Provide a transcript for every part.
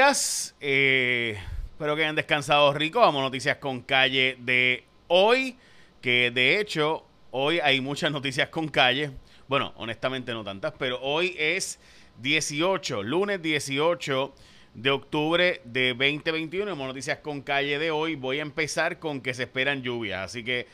Espero que hayan descansado rico. Vamos a noticias con calle de hoy, que de hecho hoy hay muchas noticias con calle. Bueno, honestamente no tantas, pero hoy es 18, lunes 18 de octubre de 2021. Vamos a noticias con calle de hoy. Voy a empezar con que se esperan lluvias, así que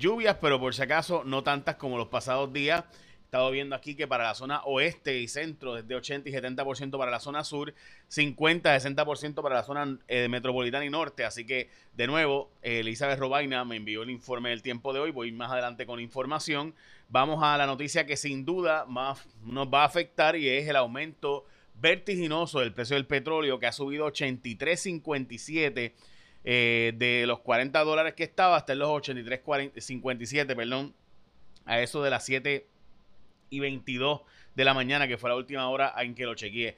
lluvias, pero por si acaso no tantas como los pasados días. He estado viendo aquí que para la zona oeste y centro, desde 80 y 70% para la zona sur, 50-60% para la zona metropolitana y norte. Así que, de nuevo, Elizabeth Robaina me envió el informe del tiempo de hoy. Voy más adelante con información. Vamos a la noticia que sin duda más nos va a afectar, y es el aumento vertiginoso del precio del petróleo, que ha subido 83.57 de los $40 que estaba hasta los 83.57, perdón, a eso de las 7:22 de la mañana, que fue la última hora en que lo chequeé.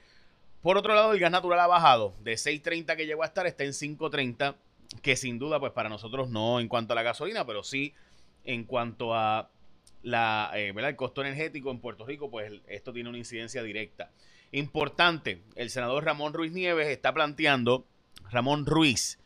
Por otro lado, el gas natural ha bajado de 6.30 que llegó a estar, está en 5.30, que sin duda, pues para nosotros no en cuanto a la gasolina, pero sí en cuanto a la, ¿verdad?, el costo energético en Puerto Rico, pues esto tiene una incidencia directa. Importante, el senador Ramón Ruiz Nieves está planteando, Ramón Ruiz,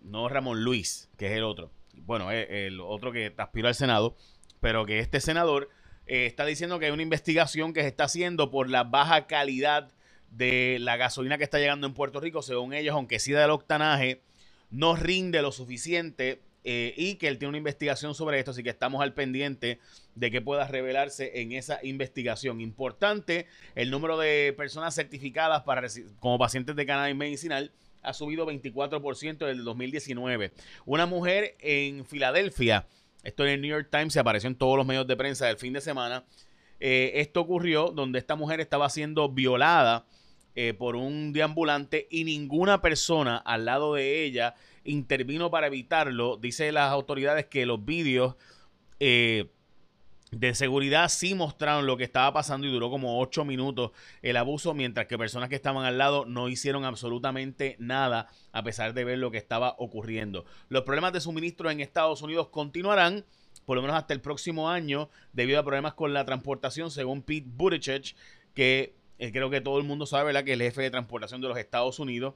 no Ramón Luis, que es el otro, bueno, el otro que aspira al Senado, pero que este senador está diciendo que hay una investigación que se está haciendo por la baja calidad de la gasolina que está llegando en Puerto Rico. Según ellos, aunque sí da el octanaje, no rinde lo suficiente, y que él tiene una investigación sobre esto, así que estamos al pendiente de que pueda revelarse en esa investigación. Importante, el número de personas certificadas para como pacientes de cannabis medicinal ha subido 24% desde el 2019. Una mujer en Filadelfia, esto en el New York Times, se apareció en todos los medios de prensa del fin de semana. Esto ocurrió donde esta mujer estaba siendo violada por un deambulante, y ninguna persona al lado de ella intervino para evitarlo. Dice las autoridades que los vídeos de seguridad sí mostraron lo que estaba pasando, y duró como 8 minutos el abuso, mientras que personas que estaban al lado no hicieron absolutamente nada a pesar de ver lo que estaba ocurriendo. Los problemas de suministro en Estados Unidos continuarán por lo menos hasta el próximo año debido a problemas con la transportación, según Pete Buttigieg, que creo que todo el mundo sabe, ¿verdad?, que el jefe de transportación de los Estados Unidos,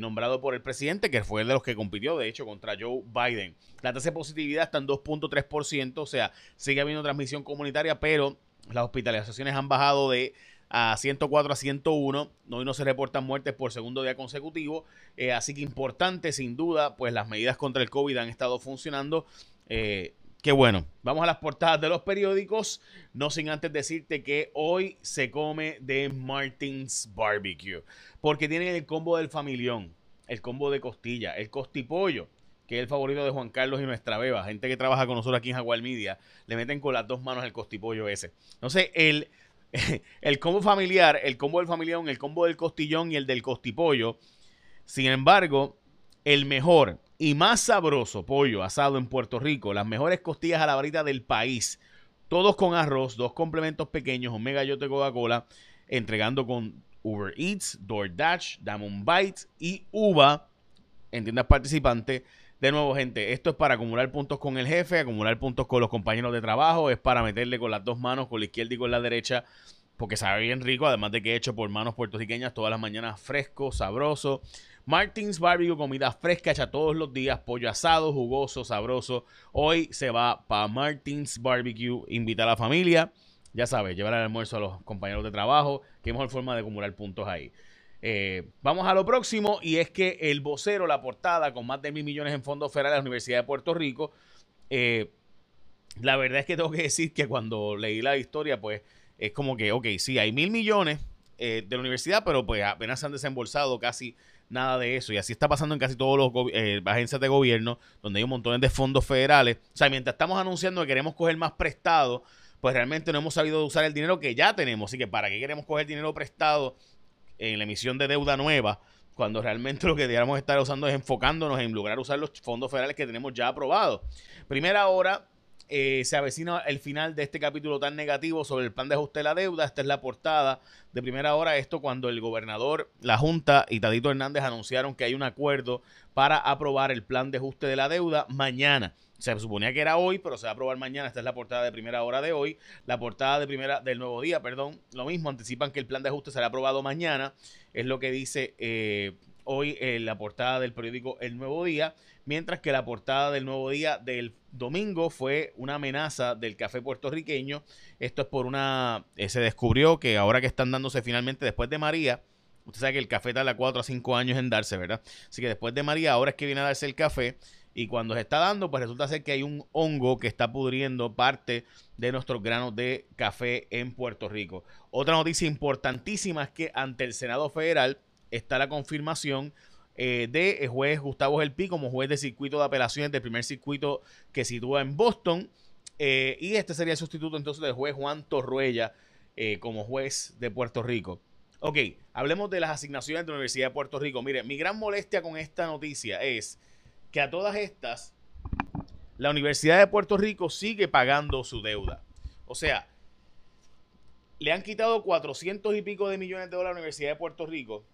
nombrado por el presidente, que fue el de los que compitió, de hecho, contra Joe Biden. La tasa de positividad está en 2.3%, o sea, sigue habiendo transmisión comunitaria, pero las hospitalizaciones han bajado de a 104 a 101. Hoy no se reportan muertes por segundo día consecutivo, así que importante, sin duda, pues las medidas contra el COVID han estado funcionando. Qué bueno. Vamos a las portadas de los periódicos, no sin antes decirte que hoy se come de Martin's Barbecue, porque tienen el combo del familión, el combo de costilla, el costipollo, que es el favorito de Juan Carlos y nuestra Beba, gente que trabaja con nosotros aquí en Jaguar Media, le meten con las dos manos el costipollo ese. Entonces, el combo familiar, el combo del familión, el combo del costillón y el del costipollo. Sin embargo, el mejor y más sabroso pollo asado en Puerto Rico, las mejores costillas a la varita del país, todos con arroz, dos complementos pequeños, un mega yote Coca-Cola, entregando con Uber Eats, DoorDash, Dame un Bite y Uva en tiendas participantes. De nuevo, gente, esto es para acumular puntos con el jefe, acumular puntos con los compañeros de trabajo, es para meterle con las dos manos, con la izquierda y con la derecha, porque sabe bien rico, además de que he hecho por manos puertorriqueñas todas las mañanas, fresco, sabroso. Martin's Barbecue, comida fresca hecha todos los días, pollo asado, jugoso, sabroso. Hoy se va para Martin's Barbecue, invita a la familia, ya sabes, llevar el almuerzo a los compañeros de trabajo, qué mejor forma de acumular puntos ahí. Vamos a lo próximo, y es que el vocero, la portada, con más de 1.000 millones en fondos federales de la Universidad de Puerto Rico. La verdad es que tengo que decir que cuando leí la historia, pues, es como que, ok, sí, hay 1.000 millones de la universidad, pero pues apenas se han desembolsado casi nada de eso. Y así está pasando en casi todas las agencias de gobierno, donde hay un montón de fondos federales. O sea, mientras estamos anunciando que queremos coger más prestado, pues realmente no hemos sabido usar el dinero que ya tenemos. Así que, ¿para qué queremos coger dinero prestado en la emisión de deuda nueva, cuando realmente lo que deberíamos estar usando es enfocándonos en lograr usar los fondos federales que tenemos ya aprobados? Primera hora, Se avecina el final de este capítulo tan negativo sobre el plan de ajuste de la deuda. Esta es la portada de Primera Hora. Esto cuando el gobernador, la Junta y Tatito Hernández anunciaron que hay un acuerdo para aprobar el plan de ajuste de la deuda mañana. Se suponía que era hoy, pero se va a aprobar mañana. Esta es la portada de Primera Hora de hoy. La portada de del Nuevo Día, perdón. Lo mismo, anticipan que el plan de ajuste será aprobado mañana. Es lo que dice hoy la portada del periódico El Nuevo Día. Mientras que la portada del Nuevo Día del domingo fue una amenaza del café puertorriqueño. Esto es por una... se descubrió que ahora que están dándose finalmente después de María... Usted sabe que el café tarda 4 a 5 años en darse, ¿verdad? Así que después de María ahora es que viene a darse el café. Y cuando se está dando, pues resulta ser que hay un hongo que está pudriendo parte de nuestros granos de café en Puerto Rico. Otra noticia importantísima es que ante el Senado Federal está la confirmación... del juez Gustavo Gelpí como juez de circuito de apelaciones del primer circuito que sitúa en Boston, y este sería el sustituto entonces del juez Juan Torruella como juez de Puerto Rico. Ok, hablemos de las asignaciones de la Universidad de Puerto Rico. Mire, mi gran molestia con esta noticia es que a todas estas la Universidad de Puerto Rico sigue pagando su deuda. O sea, le han quitado 400 y pico de millones de dólares a la Universidad de Puerto Rico,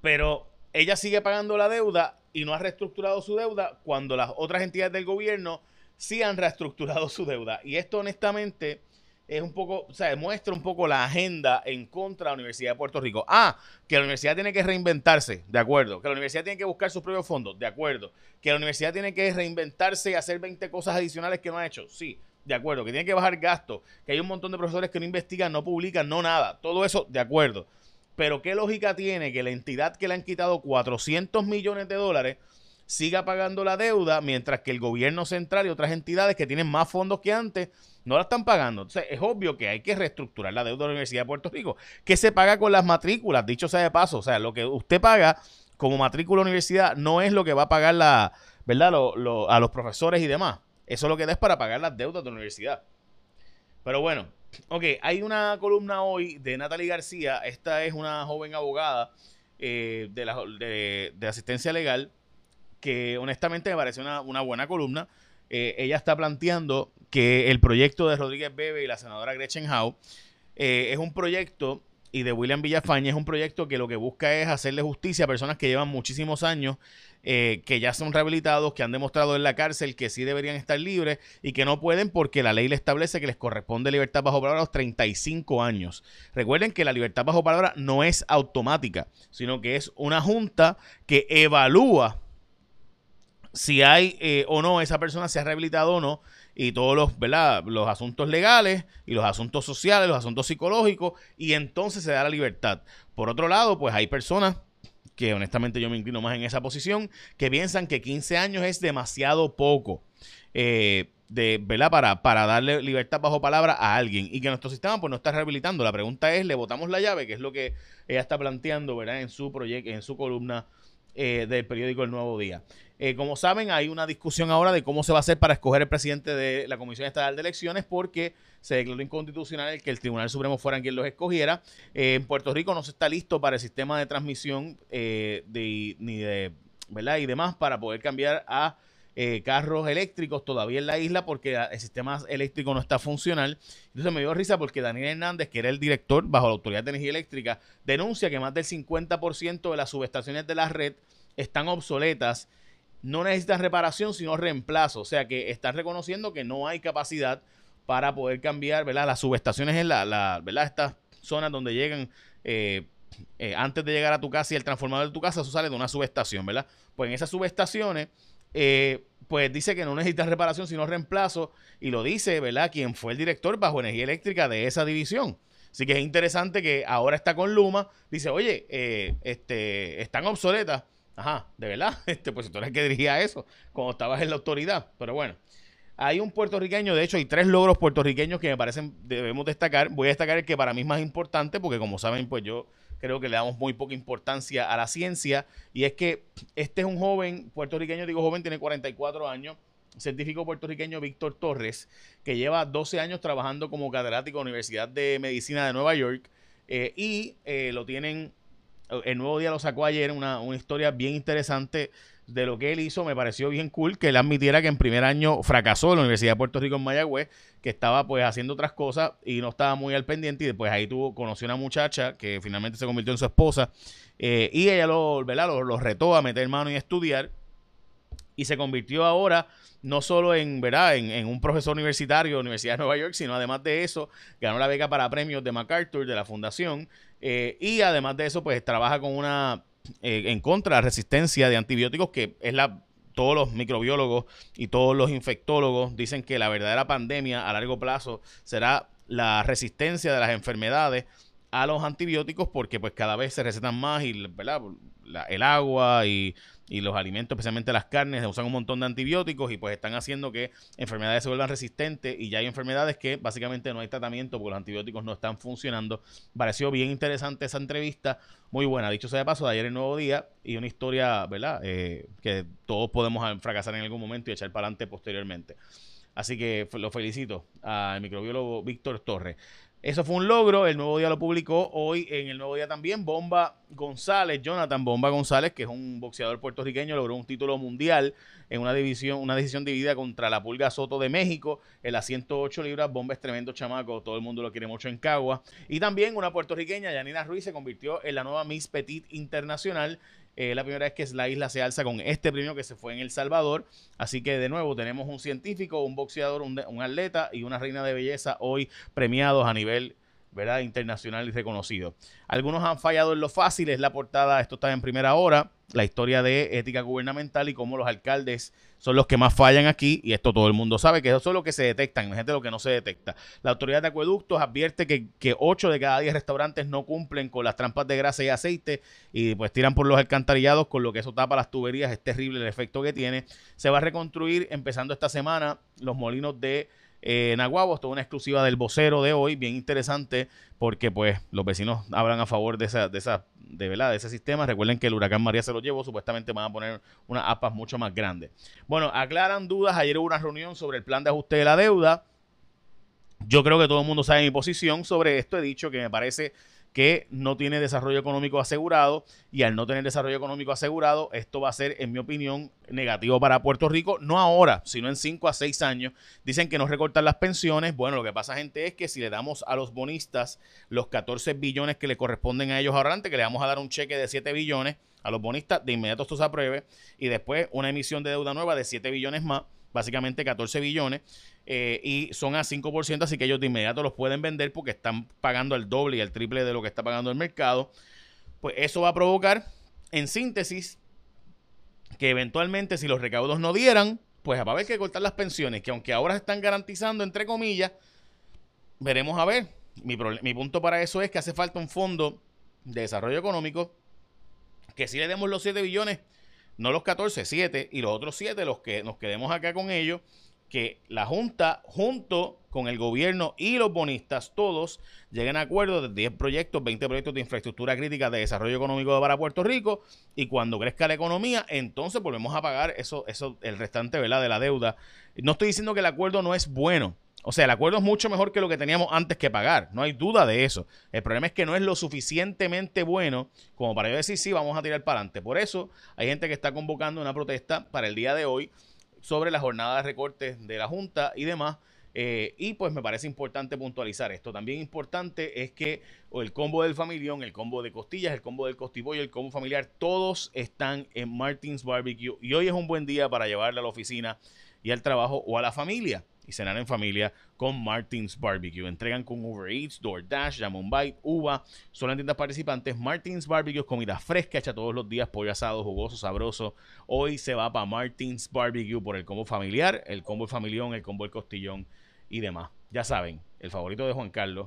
pero ella sigue pagando la deuda y no ha reestructurado su deuda cuando las otras entidades del gobierno sí han reestructurado su deuda. Y esto honestamente es un poco, o sea, demuestra un poco la agenda en contra de la Universidad de Puerto Rico. Ah, que la universidad tiene que reinventarse, de acuerdo. Que la universidad tiene que buscar sus propios fondos, de acuerdo. Que la universidad tiene que reinventarse y hacer 20 cosas adicionales que no ha hecho, sí, de acuerdo. Que tiene que bajar gastos, que hay un montón de profesores que no investigan, no publican, no nada. Todo eso, de acuerdo. Pero ¿qué lógica tiene que la entidad que le han quitado 400 millones de dólares siga pagando la deuda mientras que el gobierno central y otras entidades que tienen más fondos que antes no la están pagando? Entonces es obvio que hay que reestructurar la deuda de la Universidad de Puerto Rico, que se paga con las matrículas, dicho sea de paso. O sea, lo que usted paga como matrícula universidad no es lo que va a pagar la, ¿verdad? A los profesores y demás. Eso es lo que da es para pagar las deudas de la universidad. Pero bueno. Ok, hay una columna hoy de Natalie García. Esta es una joven abogada de asistencia legal que honestamente me parece una buena columna. Ella está planteando que el proyecto de Rodríguez Bebe y la senadora Gretchen Howe es un proyecto, y de William Villafaña, es un proyecto que lo que busca es hacerle justicia a personas que llevan muchísimos años, que ya son rehabilitados, que han demostrado en la cárcel que sí deberían estar libres y que no pueden porque la ley le establece que les corresponde libertad bajo palabra a los 35 años. Recuerden que la libertad bajo palabra no es automática, sino que es una junta que evalúa si hay o no, esa persona se ha rehabilitado o no, y todos los, ¿verdad?, los asuntos legales y los asuntos sociales, los asuntos psicológicos, y entonces se da la libertad. Por otro lado, pues hay personas que honestamente yo me inclino más en esa posición, que piensan que 15 años es demasiado poco, ¿verdad?, para darle libertad bajo palabra a alguien, y que nuestro sistema pues no está rehabilitando. La pregunta es, ¿le botamos la llave?, que es lo que ella está planteando, ¿verdad?, en su proyecto, en su columna del periódico El Nuevo Día. Como saben, hay una discusión ahora de cómo se va a hacer para escoger el presidente de la Comisión Estatal de Elecciones, porque se declaró inconstitucional el que el Tribunal Supremo fuera quien los escogiera. En Puerto Rico no se está listo para el sistema de transmisión ¿verdad?, y demás, para poder cambiar a carros eléctricos todavía en la isla, porque el sistema eléctrico no está funcional. Entonces me dio risa porque Daniel Hernández, que era el director bajo la Autoridad de Energía Eléctrica, denuncia que más del 50% de las subestaciones de la red están obsoletas, no necesitan reparación sino reemplazo. O sea que están reconociendo que no hay capacidad para poder cambiar, ¿verdad?, las subestaciones en ¿verdad?, estas zonas donde llegan antes de llegar a tu casa, y el transformador de tu casa, eso sale de una subestación, ¿verdad? Pues en esas subestaciones pues dice que no necesita reparación sino reemplazo, y lo dice, ¿verdad?, quien fue el director bajo energía eléctrica de esa división. Así que es interesante que ahora está con Luma, dice, oye, están obsoletas. Ajá, ¿de verdad? Pues tú eres el que dirigía eso cuando estabas en la autoridad. Pero bueno, hay un puertorriqueño, de hecho hay tres logros puertorriqueños que me parecen debemos destacar. Voy a destacar el que para mí es más importante, porque como saben, pues yo creo que le damos muy poca importancia a la ciencia, y es que este es un joven puertorriqueño, digo joven, tiene 44 años, científico puertorriqueño Víctor Torres, que lleva 12 años trabajando como catedrático en la Universidad de Medicina de Nueva York, y lo tienen El Nuevo Día lo sacó ayer, una historia bien interesante de lo que él hizo. Me pareció bien cool que él admitiera que en primer año fracasó en la Universidad de Puerto Rico en Mayagüez, que estaba pues haciendo otras cosas y no estaba muy al pendiente, y después ahí conoció una muchacha que finalmente se convirtió en su esposa, y ella lo retó a meter mano y a estudiar, y se convirtió ahora no solo en un profesor universitario de la Universidad de Nueva York, sino además de eso ganó la beca para premios de MacArthur, de la fundación, y además de eso pues trabaja con una en contra de la resistencia de antibióticos, que es todos los microbiólogos y todos los infectólogos dicen que la verdadera pandemia a largo plazo será la resistencia de las enfermedades a los antibióticos, porque pues cada vez se recetan más y, ¿verdad?, el agua y los alimentos, especialmente las carnes, usan un montón de antibióticos y pues están haciendo que enfermedades se vuelvan resistentes, y ya hay enfermedades que básicamente no hay tratamiento porque los antibióticos no están funcionando. Pareció bien interesante esa entrevista, muy buena. Dicho sea de paso, de ayer El Nuevo Día, y una historia, ¿verdad?, que todos podemos fracasar en algún momento y echar para adelante posteriormente. Así que lo felicito al microbiólogo Víctor Torres. Eso fue un logro. El Nuevo Día lo publicó hoy. En El Nuevo Día también, Bomba González, Jonathan Bomba González, que es un boxeador puertorriqueño, logró un título mundial en una decisión dividida contra la Pulga Soto de México, en las 108 libras. Bomba es tremendo chamaco, todo el mundo lo quiere mucho en Cagua. Y también una puertorriqueña, Janina Ruiz, se convirtió en la nueva Miss Petit Internacional. La primera vez que la isla se alza con este premio, que se fue en El Salvador. Así que de nuevo tenemos un científico, un boxeador, un atleta y una reina de belleza hoy premiados a nivel, ¿verdad?, internacional y reconocido. Algunos han fallado en lo fácil, es la portada, esto está en Primera Hora, la historia de ética gubernamental y cómo los alcaldes son los que más fallan aquí, y esto todo el mundo sabe que eso es lo que se detecta, gente, lo que no se detecta. La autoridad de acueductos advierte que 8 de cada 10 restaurantes no cumplen con las trampas de grasa y aceite, y pues tiran por los alcantarillados, con lo que eso tapa las tuberías. Es terrible el efecto que tiene. Se va a reconstruir empezando esta semana los molinos de Naguabo. Esto es una exclusiva del Vocero de hoy, bien interesante, porque pues los vecinos hablan a favor de ese sistema. Recuerden que el huracán María se lo llevó, supuestamente van a poner unas APAS mucho más grandes. Bueno, aclaran dudas. Ayer hubo una reunión sobre el plan de ajuste de la deuda. Yo creo que todo el mundo sabe mi posición sobre esto. He dicho que me parece que no tiene desarrollo económico asegurado, y al no tener desarrollo económico asegurado, esto va a ser, en mi opinión, negativo para Puerto Rico, no ahora, sino en 5 a 6 años. Dicen que no recortan las pensiones. Bueno, lo que pasa, gente, es que si le damos a los bonistas los 14 billones que le corresponden a ellos ahora, antes que le vamos a dar un cheque de 7 billones a los bonistas, de inmediato esto se apruebe, y después una emisión de deuda nueva de 7 billones más, básicamente 14 billones, y son a 5%, así que ellos de inmediato los pueden vender porque están pagando el doble y el triple de lo que está pagando el mercado. Pues eso va a provocar, en síntesis, que eventualmente, si los recaudos no dieran, pues va a haber que cortar las pensiones, que aunque ahora están garantizando, entre comillas, veremos a ver. Mi punto para eso es que hace falta un fondo de desarrollo económico, que si le demos los 7 billones, no los 14, 7, y los otros 7 los que nos quedemos acá con ellos, que la Junta, junto con el gobierno y los bonistas, todos lleguen a acuerdos de 10 proyectos, 20 proyectos de infraestructura crítica de desarrollo económico para Puerto Rico, y cuando crezca la economía, entonces volvemos a pagar eso el restante, ¿verdad?, de la deuda. No estoy diciendo que el acuerdo no es bueno. O sea, el acuerdo es mucho mejor que lo que teníamos antes que pagar, no hay duda de eso. El problema es que no es lo suficientemente bueno como para yo decir, sí, vamos a tirar para adelante. Por eso hay gente que está convocando una protesta para el día de hoy sobre la jornada de recortes de la Junta y demás. Y pues me parece importante puntualizar esto. También importante es que el combo del familión, el combo de costillas, el combo del costipollo, el combo familiar, todos están en Martin's Barbecue, y hoy es un buen día para llevarle a la oficina y al trabajo o a la familia, y cenar en familia con Martin's Barbecue. Entregan con Uber Eats, DoorDash, Jamon Bite, Uva. Son las tiendas participantes. Martin's Barbecue, comida fresca hecha todos los días, pollo asado, jugoso, sabroso. Hoy se va para Martin's Barbecue por el combo familiar, el combo del familión, el combo del costillón y demás. Ya saben, el favorito de Juan Carlos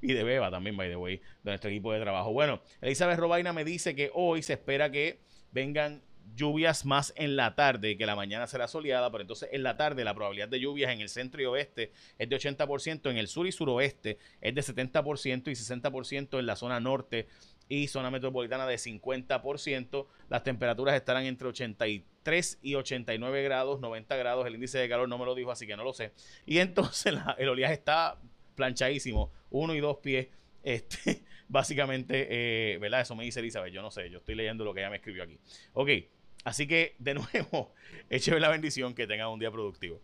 y de Beba también, by the way, de nuestro equipo de trabajo. Bueno, Elizabeth Robaina me dice que hoy se espera que vengan lluvias más en la tarde, que la mañana será soleada, pero entonces en la tarde la probabilidad de lluvias en el centro y oeste es de 80%, en el sur y suroeste es de 70% y 60% en la zona norte y zona metropolitana de 50%. Las temperaturas estarán entre 83 y 89 grados, 90 grados, el índice de calor no me lo dijo, así que no lo sé. Y entonces el oleaje está planchadísimo, 1 y 2 pies, básicamente, ¿verdad? Eso me dice Elizabeth, yo no sé, yo estoy leyendo lo que ella me escribió aquí. Ok, así que de nuevo, écheme la bendición, que tengan un día productivo.